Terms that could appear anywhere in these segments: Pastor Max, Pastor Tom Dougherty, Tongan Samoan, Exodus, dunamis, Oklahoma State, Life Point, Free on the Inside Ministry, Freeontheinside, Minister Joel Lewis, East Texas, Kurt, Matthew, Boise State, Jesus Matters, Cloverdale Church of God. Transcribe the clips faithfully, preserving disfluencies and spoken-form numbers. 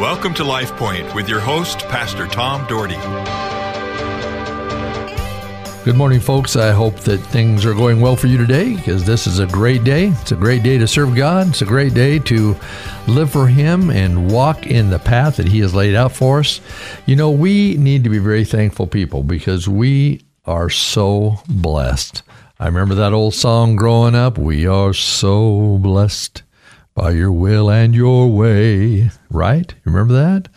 Welcome to Life Point with your host, Pastor Tom Dougherty. Good morning, folks. I hope that things are going well for you today, because this is a great day. It's a great day to serve God. It's a great day to live for Him and walk in the path that He has laid out for us. You know, we need to be very thankful people, because we are so blessed. I remember that old song growing up, "We are so blessed by your will and your way," right? Remember that?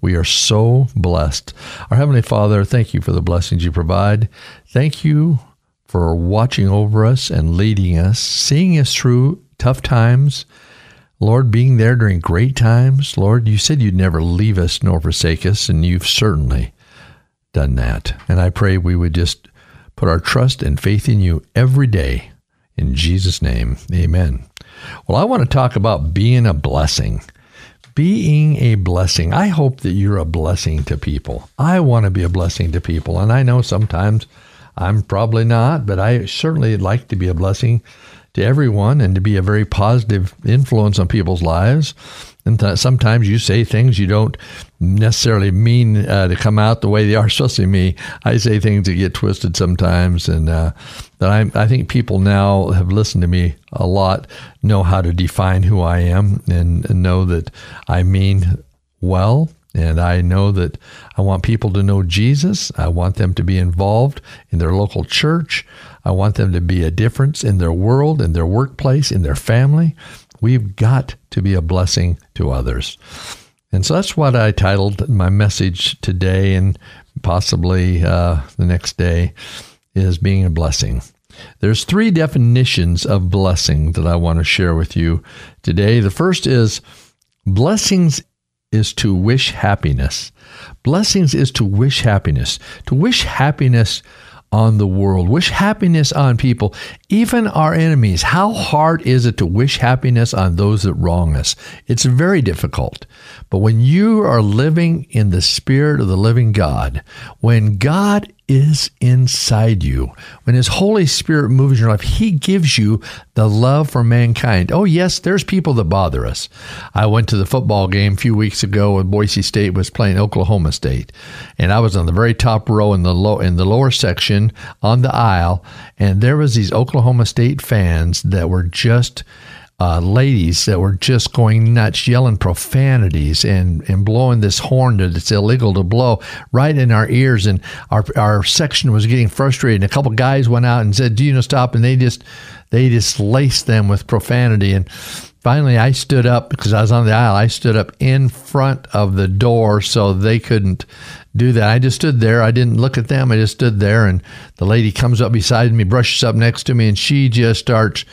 We are so blessed. Our Heavenly Father, thank you for the blessings you provide. Thank you for watching over us and leading us, seeing us through tough times, Lord, being there during great times. Lord, you said you'd never leave us nor forsake us, and you've certainly done that. And I pray we would just put our trust and faith in you every day. In Jesus' name, amen. Well, I want to talk about being a blessing. Being a blessing. I hope that you're a blessing to people. I want to be a blessing to people. And I know sometimes I'm probably not, but I certainly like to be a blessing to everyone and to be a very positive influence on people's lives. And th- sometimes you say things you don't necessarily mean uh, to come out the way they are. Especially me, I say things that get twisted sometimes, and uh, that I, I think people now have listened to me a lot, know how to define who I am, and, and know that I mean well. And I know that I want people to know Jesus. I want them to be involved in their local church. I want them to be a difference in their world, in their workplace, in their family. We've got to be a blessing to others. And so that's what I titled my message today, and possibly uh, the next day, is being a blessing. There's three definitions of blessing that I want to share with you today. The first is blessings is to wish happiness. Blessings is to wish happiness, to wish happiness on the world, wish happiness on people, even our enemies. How hard is it to wish happiness on those that wrong us? It's very difficult. But when you are living in the Spirit of the living God, when God is inside you, when His Holy Spirit moves in your life, He gives you the love for mankind. Oh, yes, there's people that bother us. I went to the football game a few weeks ago when Boise State was playing Oklahoma State, and I was on the very top row in the low in the lower section on the aisle, and there was these Oklahoma State fans that were just Uh, ladies that were just going nuts, yelling profanities and, and blowing this horn that it's illegal to blow right in our ears. And our our section was getting frustrated. And a couple guys went out and said, "Do you know, stop?" And they just they just laced them with profanity. And finally, I stood up because I was on the aisle. I stood up in front of the door so they couldn't do that. I just stood there. I didn't look at them. I just stood there. And the lady comes up beside me, brushes up next to me, and she just starts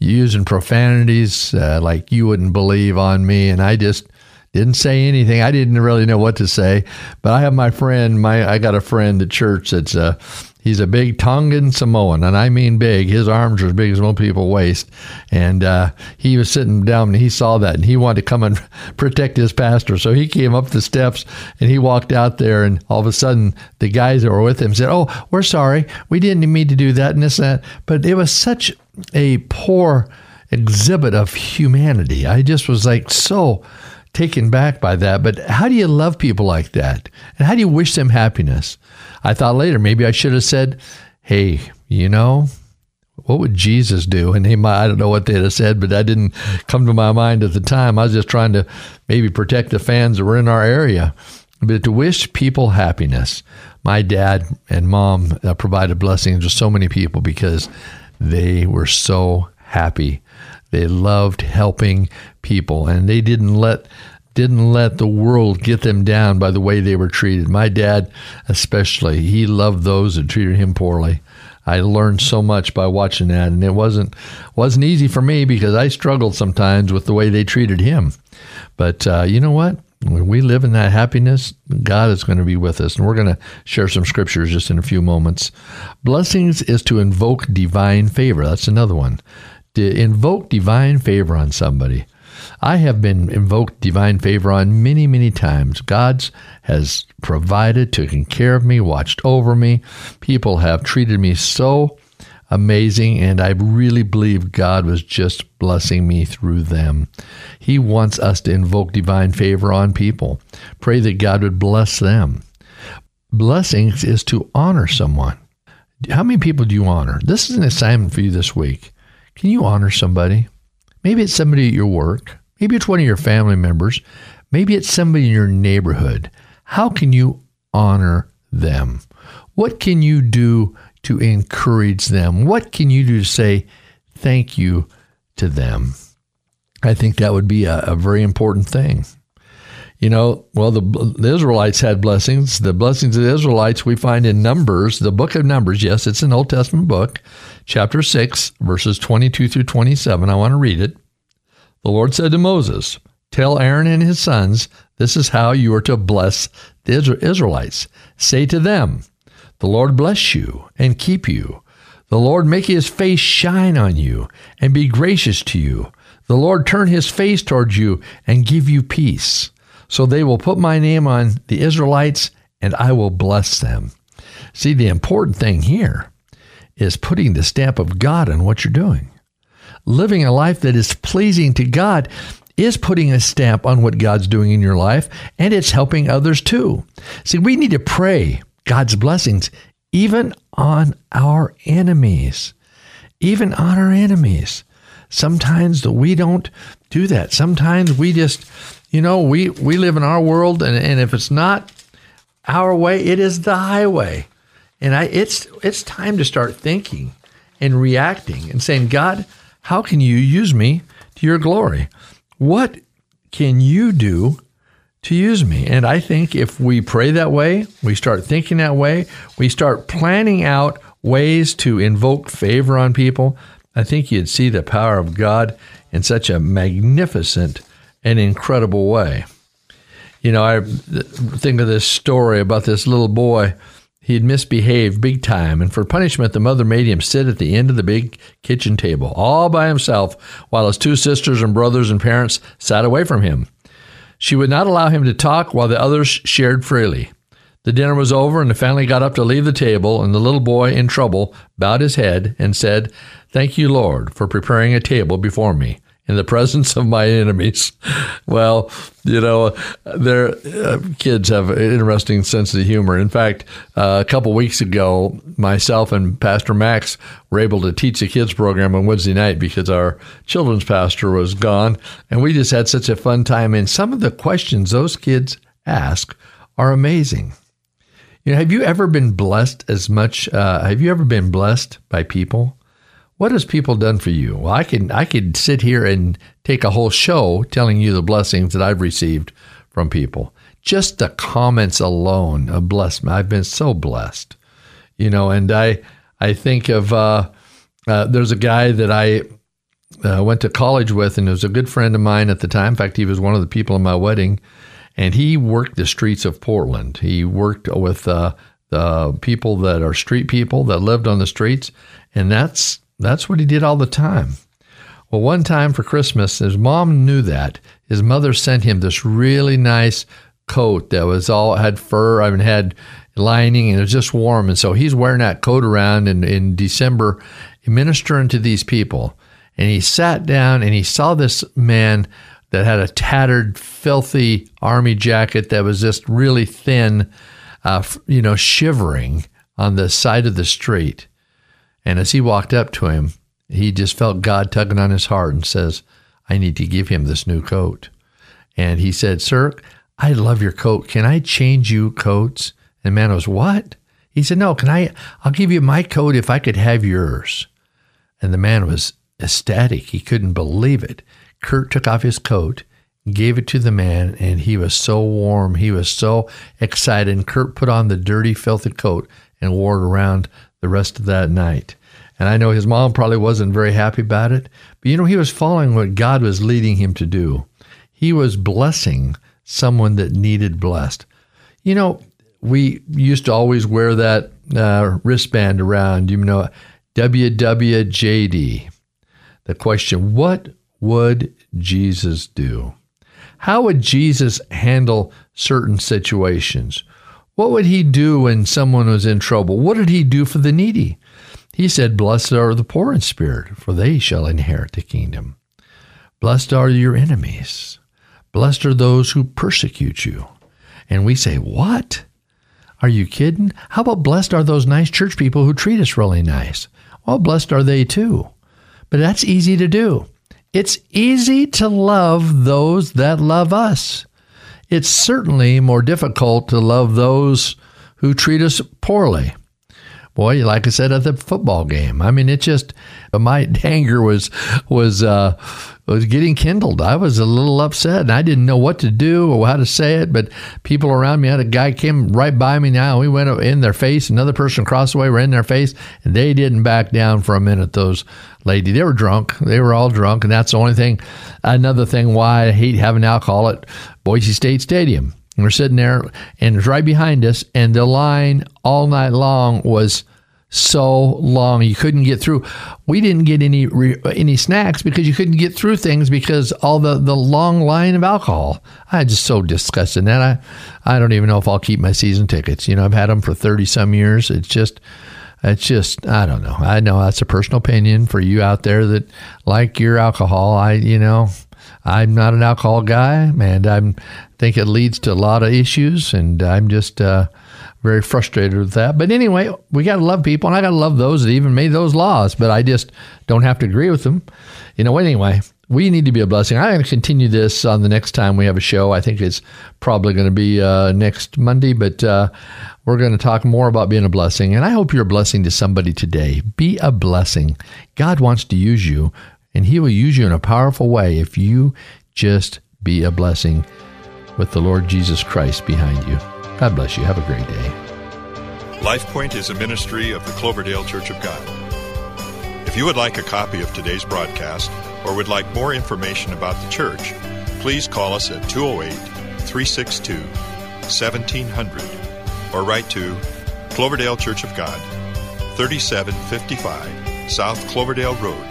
using profanities uh, like you wouldn't believe on me. And I just didn't say anything. I didn't really know what to say. But I have my friend, my I got a friend at church that's a he's a big Tongan Samoan, and I mean big. His arms are as big as most people's waist. And uh, he was sitting down, and he saw that, and he wanted to come and protect his pastor. So he came up the steps, and he walked out there, and all of a sudden, the guys that were with him said, "Oh, we're sorry. We didn't mean to do that," and this and that. But it was such a poor exhibit of humanity. I just was like so taken back by that. But how do you love people like that? And how do you wish them happiness? I thought later, maybe I should have said, "Hey, you know, what would Jesus do?" And they might, I don't know what they'd have said, but that didn't come to my mind at the time. I was just trying to maybe protect the fans that were in our area. But to wish people happiness. My dad and mom uh, provided blessings to so many people because they were so happy. They loved helping people, and they didn't let didn't let the world get them down by the way they were treated. My dad especially, he loved those that treated him poorly. I learned so much by watching that, and it wasn't wasn't easy for me because I struggled sometimes with the way they treated him. But uh, you know what? When we live in that happiness, God is going to be with us. And we're going to share some scriptures just in a few moments. Blessings is to invoke divine favor. That's another one. To invoke divine favor on somebody. I have been invoked divine favor on many, many times. God has provided, taken care of me, watched over me. People have treated me so amazing, and I really believe God was just blessing me through them. He wants us to invoke divine favor on people. Pray that God would bless them. Blessings is to honor someone. How many people do you honor? This is an assignment for you this week. Can you honor somebody? Maybe it's somebody at your work. Maybe it's one of your family members. Maybe it's somebody in your neighborhood. How can you honor them? What can you do to encourage them? What can you do to say thank you to them? I think that would be a, a very important thing. You know, well, the, the Israelites had blessings. The blessings of the Israelites we find in Numbers, the book of Numbers. Yes, it's an Old Testament book, chapter six, verses twenty-two through twenty-seven. I want to read it. The Lord said to Moses, "Tell Aaron and his sons, this is how you are to bless the Israelites. Say to them, the Lord bless you and keep you. The Lord make his face shine on you and be gracious to you. The Lord turn his face towards you and give you peace. So they will put my name on the Israelites and I will bless them." See, the important thing here is putting the stamp of God on what you're doing. Living a life that is pleasing to God is putting a stamp on what God's doing in your life, and it's helping others too. See, we need to pray God's blessings even on our enemies, even on our enemies. Sometimes the, we don't do that. Sometimes we just, you know, we, we live in our world, and, and if it's not our way, it is the highway. And I, it's it's time to start thinking and reacting and saying, God, how can you use me to your glory? What can you do to use me? And I think if we pray that way, we start thinking that way, we start planning out ways to invoke favor on people, I think you'd see the power of God in such a magnificent and incredible way. You know, I think of this story about this little boy. He had misbehaved big time, and for punishment, the mother made him sit at the end of the big kitchen table all by himself while his two sisters and brothers and parents sat away from him. She would not allow him to talk while the others shared freely. The dinner was over, and the family got up to leave the table, and the little boy, in trouble, bowed his head and said, "Thank you, Lord, for preparing a table before me in the presence of my enemies." Well, you know, their uh, kids have an interesting sense of humor. In fact, uh, a couple weeks ago, myself and Pastor Max were able to teach a kids program on Wednesday night because our children's pastor was gone, and we just had such a fun time. And some of the questions those kids ask are amazing. You know, have you ever been blessed as much? Uh, have you ever been blessed by people? What has people done for you? Well, I can I could sit here and take a whole show telling you the blessings that I've received from people. Just the comments alone have blessed me. I've been so blessed, you know. And I I think of uh, uh, there's a guy that I uh, went to college with, and he was a good friend of mine at the time. In fact, he was one of the people in my wedding, and he worked the streets of Portland. He worked with uh, the people that are street people that lived on the streets, and that's. That's what he did all the time. Well, one time for Christmas, his mom knew that. His mother sent him this really nice coat that was all had fur, I mean, had lining, and it was just warm. And so he's wearing that coat around in, in December, ministering to these people. And he sat down and he saw this man that had a tattered, filthy army jacket that was just really thin, uh, you know, shivering on the side of the street. And as he walked up to him, he just felt God tugging on his heart and says, "I need to give him this new coat." And he said, "Sir, I love your coat. Can I change you coats?" And the man was, "What?" He said, "No, can I, I'll give you my coat if I could have yours." And the man was ecstatic. He couldn't believe it. Kurt took off his coat, gave it to the man, and he was so warm. He was so excited. And Kurt put on the dirty, filthy coat and wore it around the rest of that night. And I know his mom probably wasn't very happy about it, but you know, he was following what God was leading him to do. He was blessing someone that needed blessed. You know, we used to always wear that uh, wristband around, you know, W W J D. The question, what would Jesus do? How would Jesus handle certain situations? What would he do when someone was in trouble? What did he do for the needy? He said, "Blessed are the poor in spirit, for they shall inherit the kingdom. Blessed are your enemies. Blessed are those who persecute you." And we say, what? Are you kidding? How about blessed are those nice church people who treat us really nice? Well, blessed are they too. But that's easy to do. It's easy to love those that love us. It's certainly more difficult to love those who treat us poorly. Boy, like I said at the football game, I mean, it just, my anger was was uh, was getting kindled. I was a little upset, and I didn't know what to do or how to say it, but people around me, I had a guy came right by me now, we went in their face, another person crossed away, we're in their face, and they didn't back down for a minute, those ladies. They were drunk. They were all drunk, and that's the only thing, another thing why I hate having alcohol at Boise State Stadium. And we're sitting there, and it's right behind us, and the line all night long was so long. You couldn't get through. We didn't get any re, any snacks because you couldn't get through things because all the, the long line of alcohol. I'm just so disgusted in that. I, I don't even know if I'll keep my season tickets. You know, I've had them for thirty-some years. It's just... It's just, I don't know. I know that's a personal opinion for you out there that like your alcohol. I, you know, I'm not an alcohol guy, and I think it leads to a lot of issues, and I'm just uh, very frustrated with that. But anyway, we got to love people, and I got to love those that even made those laws, but I just don't have to agree with them. You know, anyway, we need to be a blessing. I'm going to continue this on the next time we have a show. I think it's probably going to be uh, next Monday, but uh, we're going to talk more about being a blessing. And I hope you're a blessing to somebody today. Be a blessing. God wants to use you, and He will use you in a powerful way if you just be a blessing with the Lord Jesus Christ behind you. God bless you. Have a great day. LifePoint is a ministry of the Cloverdale Church of God. If you would like a copy of today's broadcast, or would like more information about the church, please call us at two oh eight, three six two, one seven zero zero or write to Cloverdale Church of God, thirty-seven fifty-five South Cloverdale Road,